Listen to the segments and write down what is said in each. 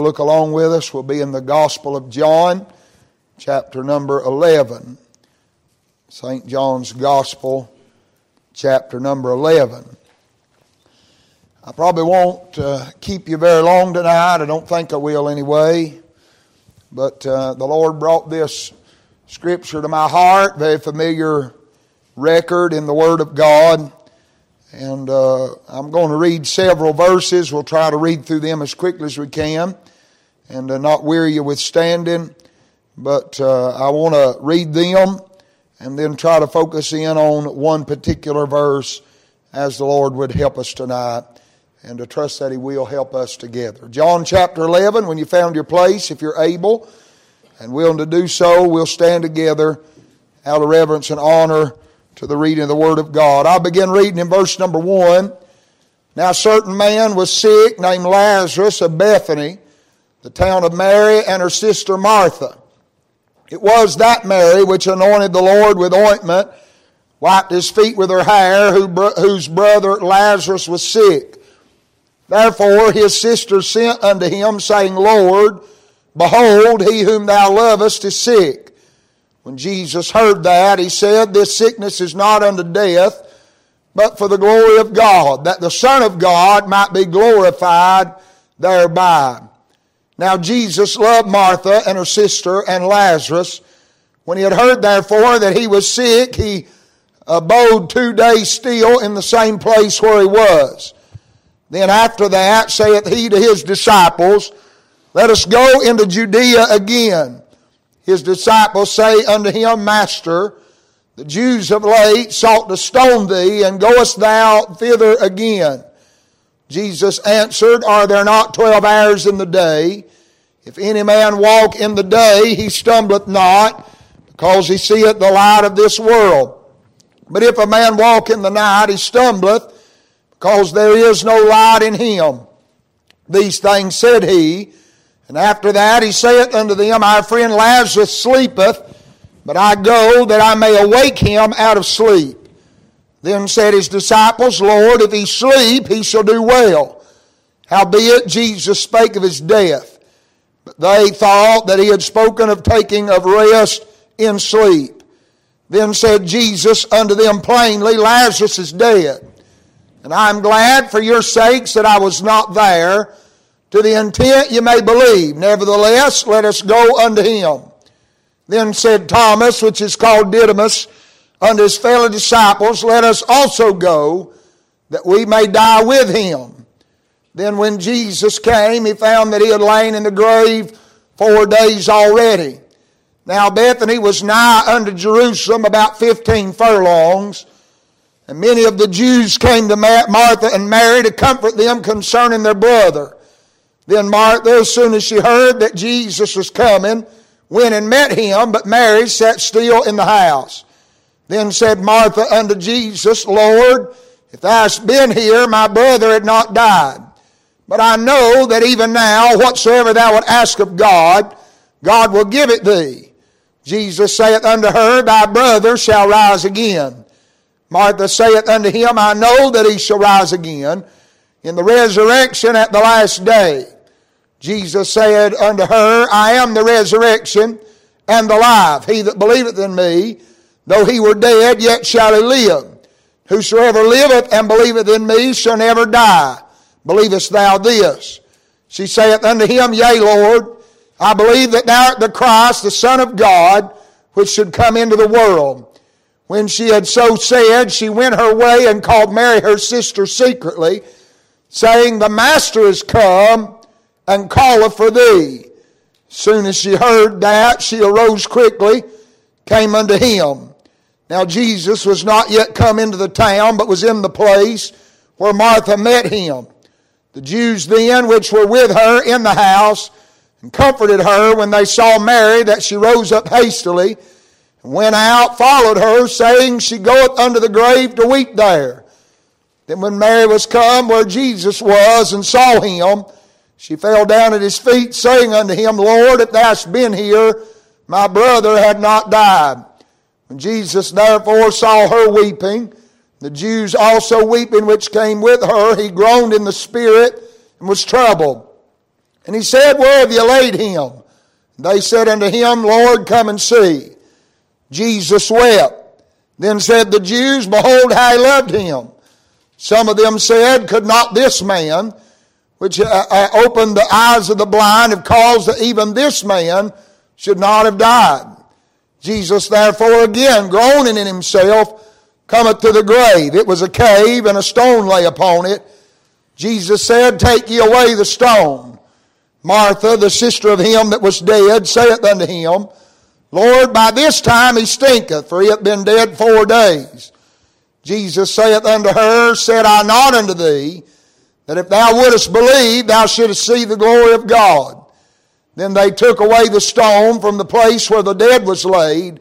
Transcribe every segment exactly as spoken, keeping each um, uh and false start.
Look along with us. We'll be in the Gospel of John, chapter number eleven. Saint John's Gospel, chapter number eleven. I probably won't uh, keep you very long tonight. I don't think I will anyway. But uh, the Lord brought this scripture to my heart, very familiar record in the Word of God. And uh, I'm going to read several verses. We'll try to read through them as quickly as we can and uh, not weary you with standing. But uh, I want to read them and then try to focus in on one particular verse as the Lord would help us tonight, and to trust that He will help us together. John chapter eleven, when you found your place, if you're able and willing to do so, we'll stand together out of reverence and honor to the reading of the Word of God. I'll begin reading in verse number one. Now a certain man was sick named Lazarus of Bethany, the town of Mary and her sister Martha. It was that Mary which anointed the Lord with ointment, wiped His feet with her hair, whose brother Lazarus was sick. Therefore his sister sent unto Him, saying, Lord, behold, he whom Thou lovest is sick. When Jesus heard that, He said, This sickness is not unto death, but for the glory of God, that the Son of God might be glorified thereby. Now Jesus loved Martha and her sister and Lazarus. When He had heard, therefore, that he was sick, He abode two days still in the same place where He was. Then after that saith He to His disciples, Let us go into Judea again. His disciples say unto Him, Master, the Jews of late sought to stone Thee, and goest Thou thither again? Jesus answered, Are there not twelve hours in the day? If any man walk in the day, he stumbleth not, because he seeth the light of this world. But if a man walk in the night, he stumbleth, because there is no light in him. These things said He. And after that He saith unto them, Our friend Lazarus sleepeth, but I go that I may awake him out of sleep. Then said His disciples, Lord, if he sleep, he shall do well. Howbeit Jesus spake of His death. But they thought that He had spoken of taking of rest in sleep. Then said Jesus unto them plainly, Lazarus is dead. And I am glad for your sakes that I was not there, to the intent you may believe. Nevertheless, let us go unto Him. Then said Thomas, which is called Didymus, unto his fellow disciples, Let us also go, that we may die with Him. Then when Jesus came, He found that he had lain in the grave four days already. Now Bethany was nigh unto Jerusalem, about fifteen furlongs. And many of the Jews came to Martha and Mary to comfort them concerning their brother. Then Martha, as soon as she heard that Jesus was coming, went and met Him, but Mary sat still in the house. Then said Martha unto Jesus, Lord, if Thou hadst been here, my brother had not died. But I know that even now, whatsoever thou wilt ask of God, God will give it thee. Jesus saith unto her, Thy brother shall rise again. Martha saith unto Him, I know that he shall rise again in the resurrection at the last day. Jesus said unto her, I am the resurrection and the life. He that believeth in me, though he were dead, yet shall he live. Whosoever liveth and believeth in me shall never die. Believest thou this? She saith unto Him, Yea, Lord, I believe that Thou art the Christ, the Son of God, which should come into the world. When she had so said, she went her way and called Mary her sister secretly, saying, The Master is come, and calleth for thee. Soon as she heard that, she arose quickly, came unto Him. Now Jesus was not yet come into the town, but was in the place where Martha met Him. The Jews then, which were with her in the house, and comforted her, when they saw Mary, that she rose up hastily, and went out, followed her, saying, She goeth unto the grave to weep there. Then when Mary was come where Jesus was and saw Him, she fell down at His feet, saying unto Him, Lord, if Thou hadst been here, my brother had not died. When Jesus therefore saw her weeping, the Jews also weeping which came with her, He groaned in the spirit and was troubled. And he said, Where have you laid him? They said unto him, Lord, come and see. Jesus wept. Then said the Jews, Behold, how he loved him. Some of them said, Could not this man, which opened the eyes of the blind, have caused that even this man should not have died? Jesus therefore again, groaning in himself, cometh to the grave. It was a cave, and a stone lay upon it. Jesus said, Take ye away the stone. Martha, the sister of him that was dead, saith unto him, Lord, by this time he stinketh, for he hath been dead four days. Jesus saith unto her, Said I not unto thee, that if thou wouldest believe, thou shouldest see the glory of God. Then they took away the stone from the place where the dead was laid.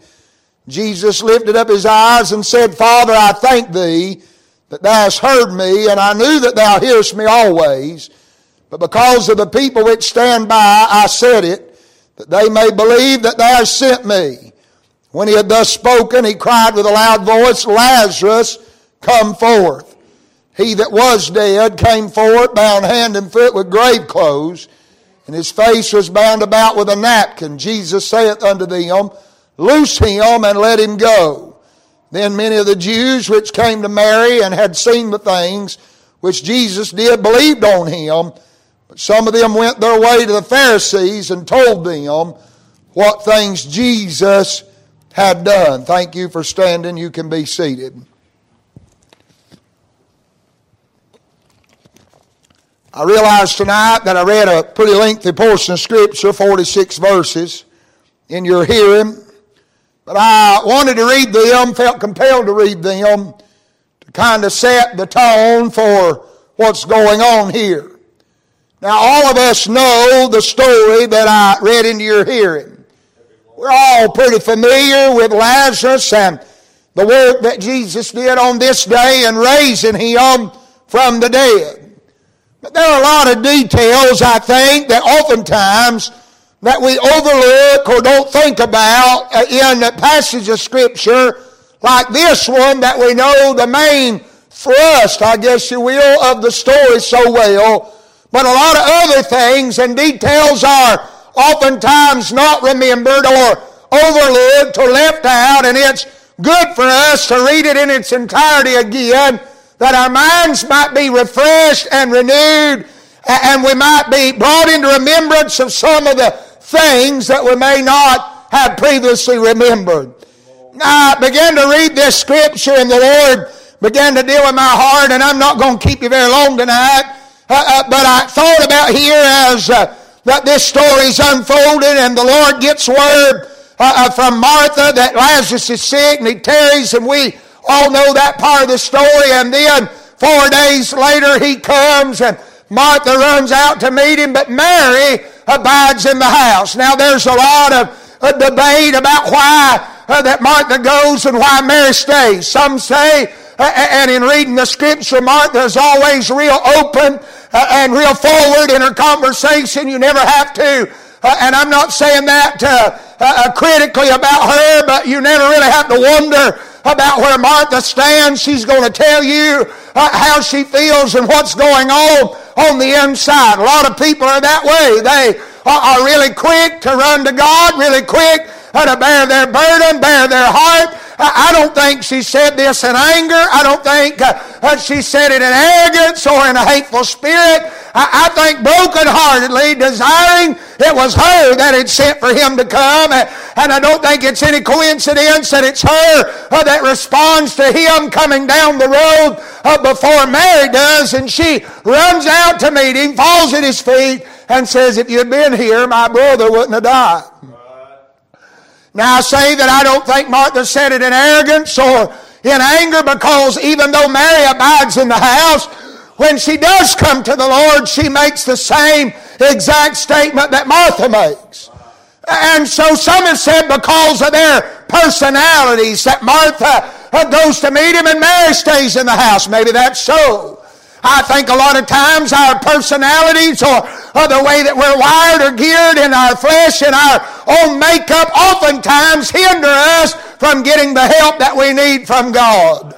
Jesus lifted up his eyes and said, Father, I thank thee that thou hast heard me, and I knew that thou hearest me always. But because of the people which stand by, I said it, that they may believe that thou hast sent me. When he had thus spoken, he cried with a loud voice, Lazarus, come forth. He that was dead came forth, bound hand and foot with grave clothes, and his face was bound about with a napkin. Jesus saith unto them, Loose him and let him go. Then many of the Jews which came to Mary and had seen the things which Jesus did believed on him. But some of them went their way to the Pharisees and told them what things Jesus had done. Thank you for standing. You can be seated. I realize tonight that I read a pretty lengthy portion of Scripture, forty-six verses, in your hearing. But I wanted to read them, felt compelled to read them, to kind of set the tone for what's going on here. Now, all of us know the story that I read into your hearing. We're all pretty familiar with Lazarus and the work that Jesus did on this day in raising him from the dead. But there are a lot of details, I think, that oftentimes that we overlook or don't think about in the passage of Scripture like this one, that we know the main thrust, I guess you will, of the story so well. But a lot of other things and details are oftentimes not remembered or overlooked or left out, and it's good for us to read it in its entirety again, that our minds might be refreshed and renewed, and we might be brought into remembrance of some of the things that we may not have previously remembered. I began to read this Scripture, and the Lord began to deal with my heart, and I'm not going to keep you very long tonight, uh, uh, but I thought about here as uh, that this story is unfolding, and the Lord gets word uh, uh, from Martha that Lazarus is sick, and he tarries, and we all know that part of the story, and then four days later he comes, and Martha runs out to meet him, but Mary abides in the house. Now there's a lot of uh, debate about why uh, that Martha goes and why Mary stays. Some say, uh, and in reading the Scripture, Martha is always real open uh, and real forward in her conversation. You never have to, uh, and I'm not saying that uh, uh, critically about her, but you never really have to wonder about where Martha stands. She's going to tell you uh, how she feels and what's going on on the inside. A lot of people are that way. They are really quick to run to God, really quick to bear their burden, bear their heart. I don't think she said this in anger. I don't think she said it in arrogance or in a hateful spirit. I think brokenheartedly desiring it was her that had sent for him to come. And I don't think it's any coincidence that it's her that responds to him coming down the road before Mary does. And she runs out to meet him, falls at his feet, and says, If you'd been here, my brother wouldn't have died. Now I say that I don't think Martha said it in arrogance or in anger, because even though Mary abides in the house, when she does come to the Lord, she makes the same exact statement that Martha makes. And so some have said because of their personalities that Martha goes to meet him and Mary stays in the house. Maybe that's so. I think a lot of times our personalities or, or the way that we're wired or geared in our flesh and our own makeup oftentimes hinder us from getting the help that we need from God.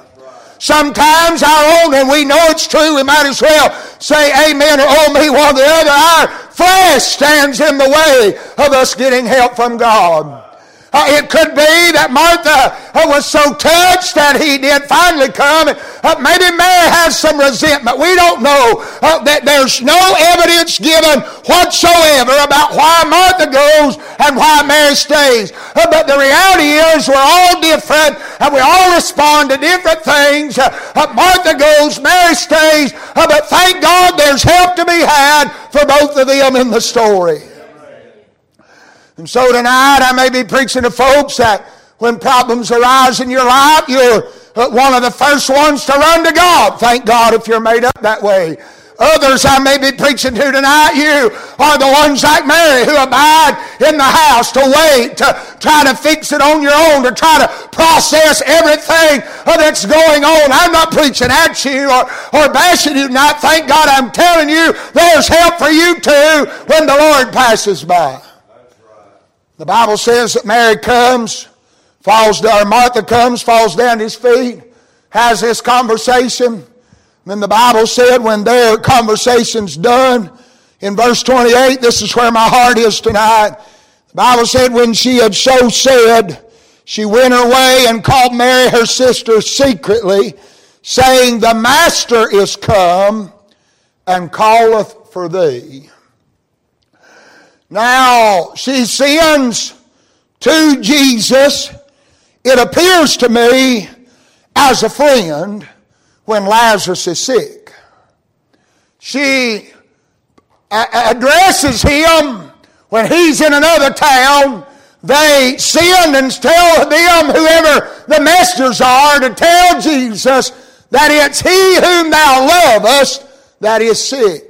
sometimes our own, and we know it's true, we might as well say amen or oh me, one or the other. Our flesh stands in the way of us getting help from God. Uh, it could be that Martha uh, was so touched that he did finally come. Uh, maybe Mary has some resentment. We don't know. Uh, that there's no evidence given whatsoever about why Martha goes and why Mary stays. Uh, but the reality is we're all different and we all respond to different things. Uh, uh, Martha goes, Mary stays. Uh, but thank God there's help to be had for both of them in the story. And so tonight I may be preaching to folks that when problems arise in your life, you're one of the first ones to run to God. Thank God if you're made up that way. Others I may be preaching to tonight, you are the ones like Mary who abide in the house to wait, to try to fix it on your own, to try to process everything that's going on. I'm not preaching at you or, or bashing you tonight. Thank God I'm telling you there's help for you too when the Lord passes by. The Bible says that Mary comes, falls down, or Martha comes, falls down at his feet, has this conversation. Then the Bible said when their conversation's done, in verse twenty-eight, this is where my heart is tonight. The Bible said when she had so said, she went her way and called Mary her sister secretly, saying, the Master is come and calleth for thee. Now, she sends to Jesus, it appears to me, as a friend when Lazarus is sick. She addresses him when he's in another town. They send and tell them, whoever the messengers are, to tell Jesus that it's he whom thou lovest that is sick.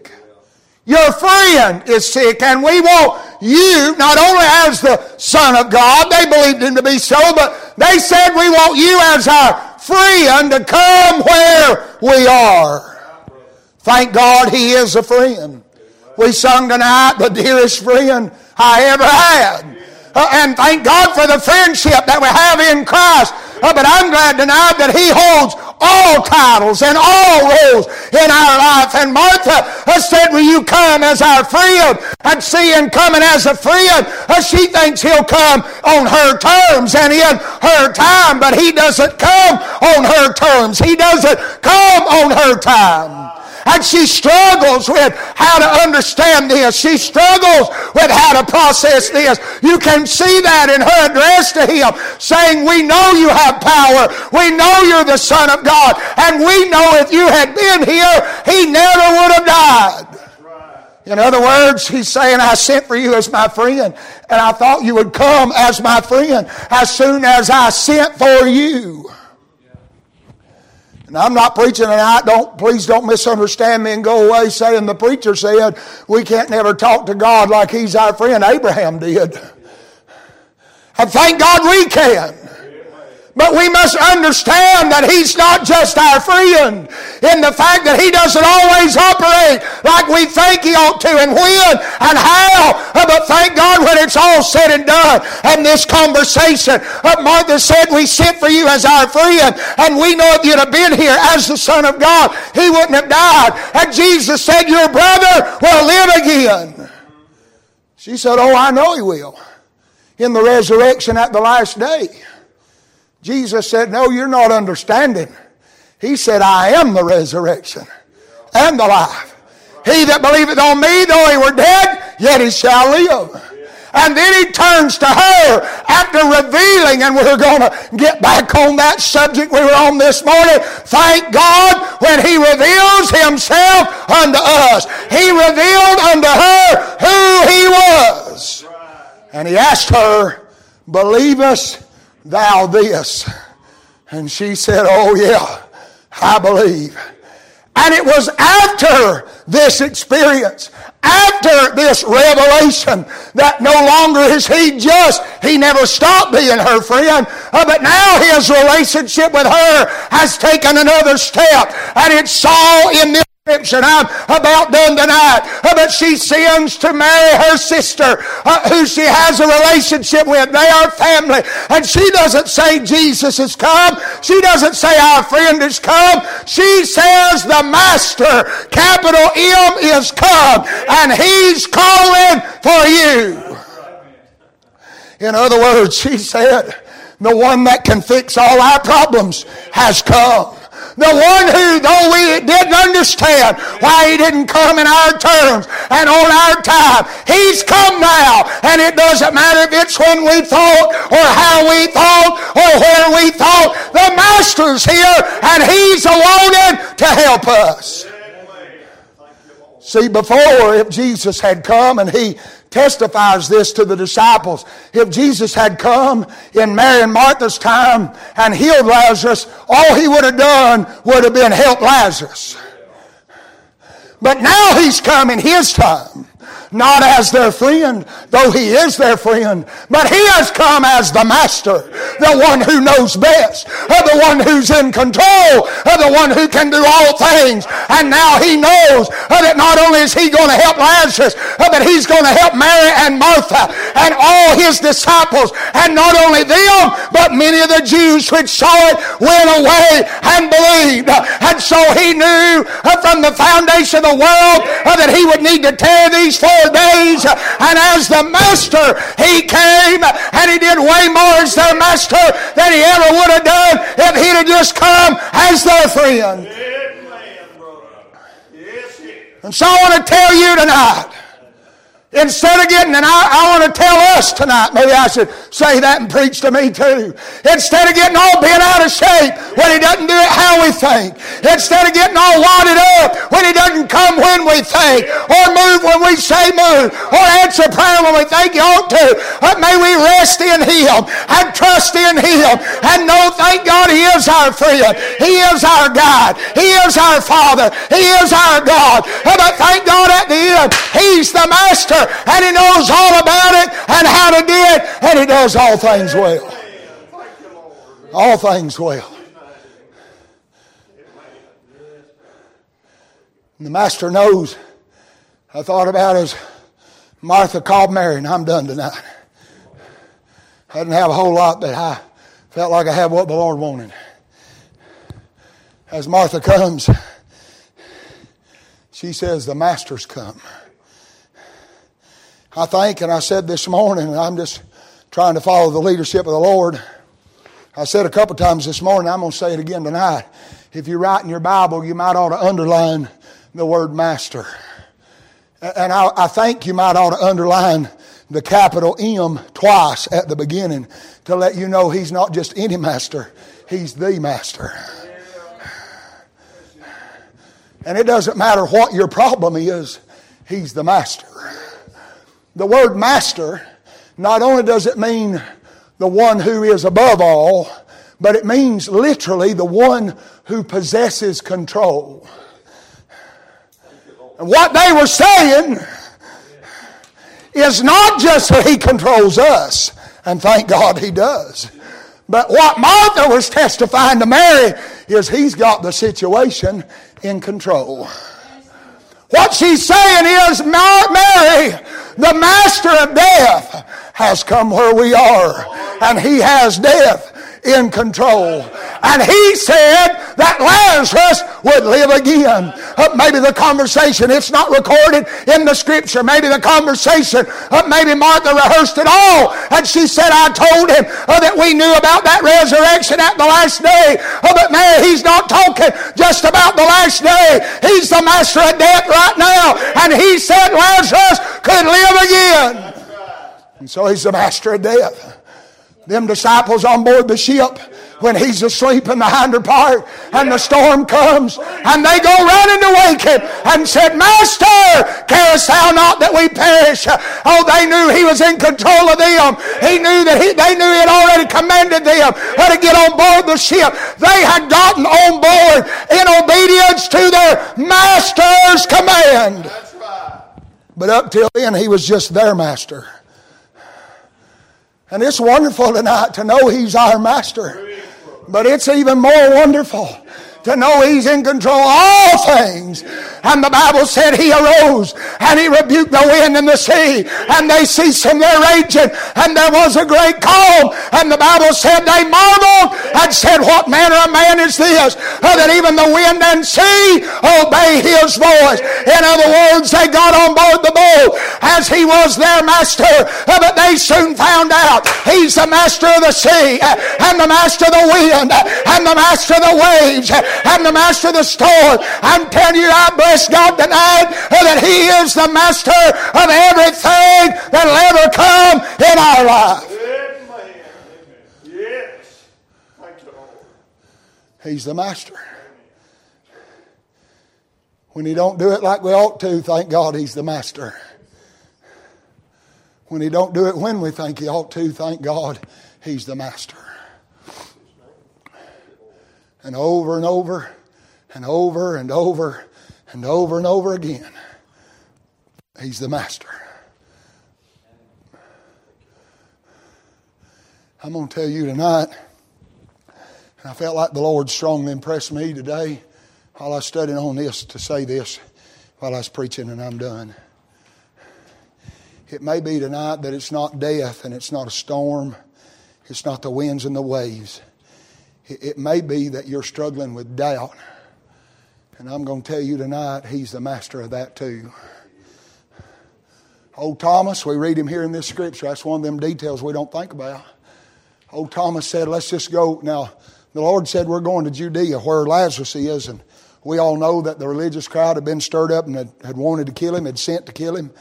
Your friend is sick, and we want you, not only as the Son of God, they believed him to be so, but they said we want you as our friend to come where we are. Thank God he is a friend. We sung tonight, the dearest friend I ever had. Uh, and thank God for the friendship that we have in Christ. Uh, but I'm glad tonight that he holds all titles and all roles in our life. And Martha uh, said, will you come as our friend? And seeing coming as a friend, uh, she thinks he'll come on her terms and in her time. But he doesn't come on her terms. He doesn't come on her time. And she struggles with how to understand this. She struggles with how to process this. You can see that in her address to him, saying, we know you have power. We know you're the Son of God. And we know if you had been here, he never would have died. In other words, he's saying, I sent for you as my friend, and I thought you would come as my friend as soon as I sent for you. And I'm not preaching tonight. Don't, please don't misunderstand me and go away saying the preacher said we can't never talk to God like he's our friend. Abraham did. And thank God we can. But we must understand that he's not just our friend in the fact that he doesn't always operate like we think he ought to and when and how. But thank God when it's all said and done and this conversation, Martha said, we sent for you as our friend, and we know if you'd have been here as the Son of God, he wouldn't have died. And Jesus said, your brother will live again. She said, oh, I know he will in the resurrection at the last day. Jesus said, no, you're not understanding. He said, I am the resurrection and the life. He that believeth on me, though he were dead, yet he shall live. And then he turns to her after revealing, and we're going to get back on that subject we were on this morning. Thank God when he reveals himself unto us. He revealed unto her who he was. And he asked her, believe us thou this? And she said, oh yeah, I believe. And it was after this experience, after this revelation, that no longer is he just, he never stopped being her friend, uh, but now his relationship with her has taken another step, and it's Saul in this description. I'm about done tonight. But she sins to marry her sister uh, who she has a relationship with. They are family. And she doesn't say Jesus has come. She doesn't say our friend has come. She says the Master, capital M, is come. And He's calling for you. In other words, she said, the one that can fix all our problems has come. The one who, though we didn't understand why He didn't come in our terms and on our time, He's come now. And it doesn't matter if it's when we thought or how we thought or where we thought. The Master's here and He's wanting to help us. See, before, if Jesus had come, and He testifies this to the disciples, if Jesus had come in Mary and Martha's time and healed Lazarus, all He would have done would have been help Lazarus. But now He's come in His time, not as their friend, though He is their friend, but He has come as the Master, the one who knows best, the one who's in control, the one who can do all things. And now He knows that not only is He going to help Lazarus, but He's going to help Mary and Martha and all His disciples. And not only them, but many of the Jews which saw it went away and believed. And so He knew from the foundation of the world that He would need to tear these four days, and as the Master, He came and He did way more as their Master than He ever would have done if He'd have just come as their friend. And so I want to tell you tonight, instead of getting, and I, I want to tell us tonight, maybe I should say that and preach to me too. Instead of getting all bent out of shape when He doesn't do it how we think, instead of getting all wadded up when He doesn't come when we think, or move when we say move, or answer prayer when we think He ought to, but may we rest in Him and trust in Him and know, thank God, He is our friend. He is our guide. He is our Father. He is our God. But thank God at the end, He's the Master. And He knows all about it and how to do it, and He does all things well. All things well. And the Master knows. I thought about as Martha called Mary, and I'm done tonight. I didn't have a whole lot, but I felt like I had what the Lord wanted. As Martha comes, she says, the Master's come. I think, and I said this morning, and I'm just trying to follow the leadership of the Lord. I said a couple times this morning, I'm going to say it again tonight. If you write in your Bible, you might ought to underline the word Master. And I, I think you might ought to underline the capital M twice at the beginning to let you know He's not just any Master, He's the Master. And it doesn't matter what your problem is, He's the Master. The word Master, not only does it mean the one who is above all, but it means literally the one who possesses control. And what they were saying is not just that He controls us, and thank God He does, but what Martha was testifying to Mary is He's got the situation in control. What she's saying is, Mary, the Master of death has come where we are, and He has death in control. And He said that Lazarus would live again. Uh, maybe the conversation, it's not recorded in the Scripture. Maybe the conversation, uh, maybe Martha rehearsed it all. And she said, I told Him uh, that we knew about that resurrection at the last day. Uh, but Mary, He's not talking just about the last day. He's the Master of death right now. And He said Lazarus could live again. And so He's the Master of death. Them disciples on board the ship, when He's asleep in the hinder part and the storm comes, and they go running to wake Him and said, Master, carest thou not that we perish? Oh, they knew He was in control of them. He knew that he, they knew He had already commanded them to get on board the ship. They had gotten on board in obedience to their Master's command. That's right. But up till then, He was just their Master. And it's wonderful tonight to know He's our Master. But it's even more wonderful to know he's in control of all things. And the Bible said he arose and he rebuked the wind and the sea, and they ceased from their raging, and there was a great calm. And the Bible said they marveled and said, what manner of man is this, that even the wind and sea obey his voice? In other words, they got on board the boat as he was their master, but they soon found out he's the master of the sea and the master of the wind and the master of the waves and the master of the storm. I'm telling you, I bless God tonight that he is the master of everything that'll ever come in our life. Amen. Yes. Thank you, Lord. He's the master. When he don't do it like we ought to, thank God he's the master. When he don't do it when we think he ought to, thank God he's the master. And over and over and over and over and over and over again, he's the master. I'm going to tell you tonight, and I felt like the Lord strongly impressed me today while I was studying on this to say this while I was preaching, and I'm done. It may be tonight that it's not death and it's not a storm. It's not the winds and the waves. It, it may be that you're struggling with doubt. And I'm going to tell you tonight, he's the master of that too. Old Thomas, we read him here in this scripture. That's one of them details we don't think about. Old Thomas said, let's just go. Now, the Lord said we're going to Judea where Lazarus is. And we all know that the religious crowd had been stirred up and had, had wanted to kill him, had sent to kill him.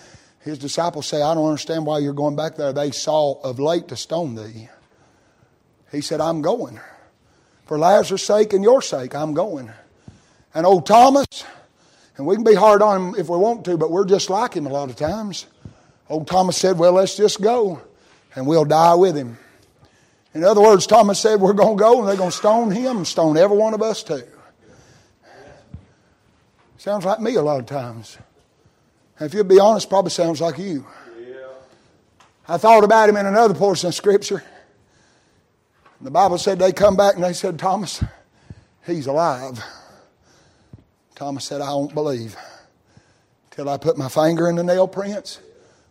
His disciples say, I don't understand why you're going back there. They saw of late to stone thee. He said, I'm going. For Lazarus' sake and your sake, I'm going. And old Thomas, and we can be hard on him if we want to, but we're just like him a lot of times. Old Thomas said, well, let's just go and we'll die with him. In other words, Thomas said, we're going to go and they're going to stone him and stone every one of us too. Sounds like me a lot of times. If you'd be honest, probably sounds like you. Yeah. I thought about him in another portion of Scripture. The Bible said they come back and they said, Thomas, he's alive. Thomas said, I won't believe till I put my finger in the nail prints,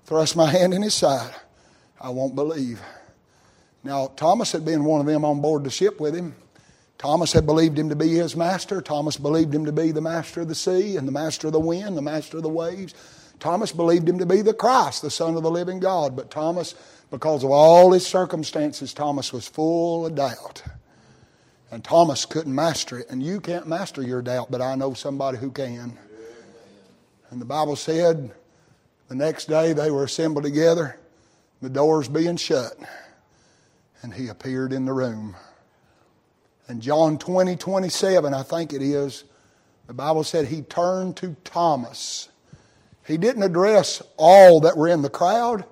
thrust my hand in his side. I won't believe. Now, Thomas had been one of them on board the ship with him. Thomas had believed him to be his master. Thomas believed him to be the master of the sea and the master of the wind, the master of the waves. Thomas believed him to be the Christ, the Son of the living God. But Thomas, because of all his circumstances, Thomas was full of doubt. And Thomas couldn't master it. And you can't master your doubt, but I know somebody who can. And the Bible said the next day they were assembled together, the doors being shut, and he appeared in the room. In John twenty, twenty-seven, I think it is, the Bible said he turned to Thomas. He didn't address all that were in the crowd.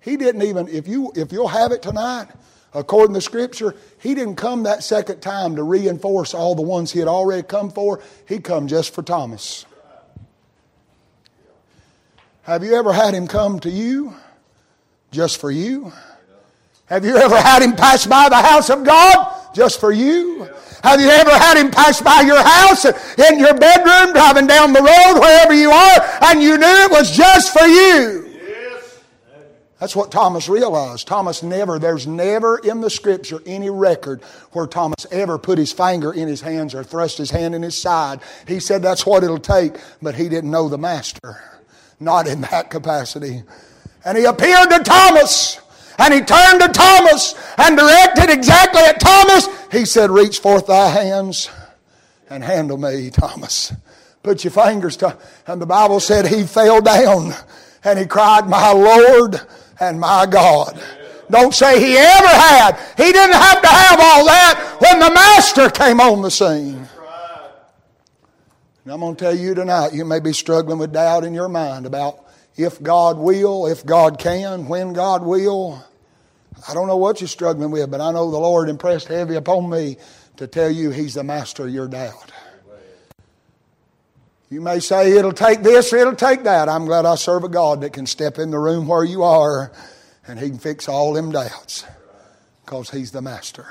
He didn't even, if, you, if you'll have it tonight, according to Scripture, he didn't come that second time to reinforce all the ones he had already come for. He come just for Thomas. Have you ever had him come to you just for you? Have you ever had him pass by the house of God just for you? Have you ever had him pass by your house, in your bedroom, driving down the road, wherever you are, and you knew it was just for you? Yes. That's what Thomas realized. Thomas never, there's never in the Scripture any record where Thomas ever put his finger in his hands or thrust his hand in his side. He said that's what it'll take, but he didn't know the master. Not in that capacity. And he appeared to Thomas. And he turned to Thomas and directed exactly at Thomas. He said, reach forth thy hands and handle me, Thomas. Put your fingers to. And the Bible said he fell down and he cried, my Lord and my God. Don't say he ever had. He didn't have to have all that when the master came on the scene. And I'm going to tell you tonight, you may be struggling with doubt in your mind about if God will, if God can, when God will. I don't know what you're struggling with, but I know the Lord impressed heavy upon me to tell you he's the master of your doubt. You may say it'll take this or it'll take that. I'm glad I serve a God that can step in the room where you are and he can fix all them doubts because he's the master.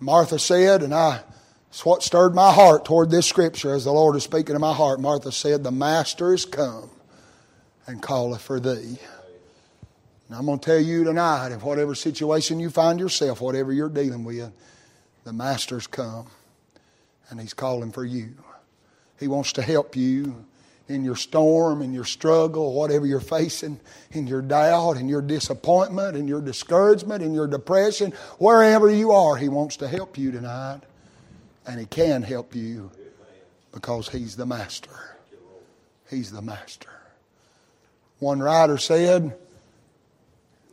Martha said, and I It's what stirred my heart toward this scripture as the Lord is speaking to my heart. Martha said, the Master is come and calleth for thee. And I'm going to tell you tonight, in whatever situation you find yourself, whatever you're dealing with, the Master's come and He's calling for you. He wants to help you in your storm, in your struggle, whatever you're facing, in your doubt, in your disappointment, in your discouragement, in your depression, wherever you are, He wants to help you tonight. And He can help you because He's the Master. He's the Master. One writer said,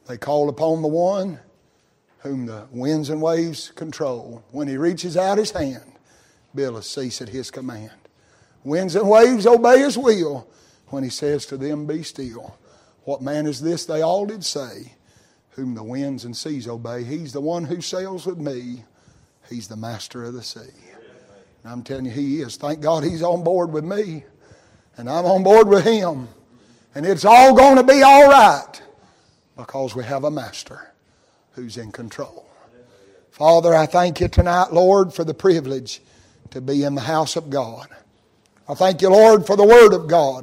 they call upon the one whom the winds and waves control. When He reaches out His hand, billows cease at His command. Winds and waves obey His will when He says to them, be still. What man is this, they all did say, whom the winds and seas obey. He's the one who sails with me. He's the Master of the sea. And I'm telling you, He is. Thank God He's on board with me. And I'm on board with Him. And it's all going to be all right because we have a Master who's in control. Father, I thank You tonight, Lord, for the privilege to be in the house of God. I thank You, Lord, for the Word of God.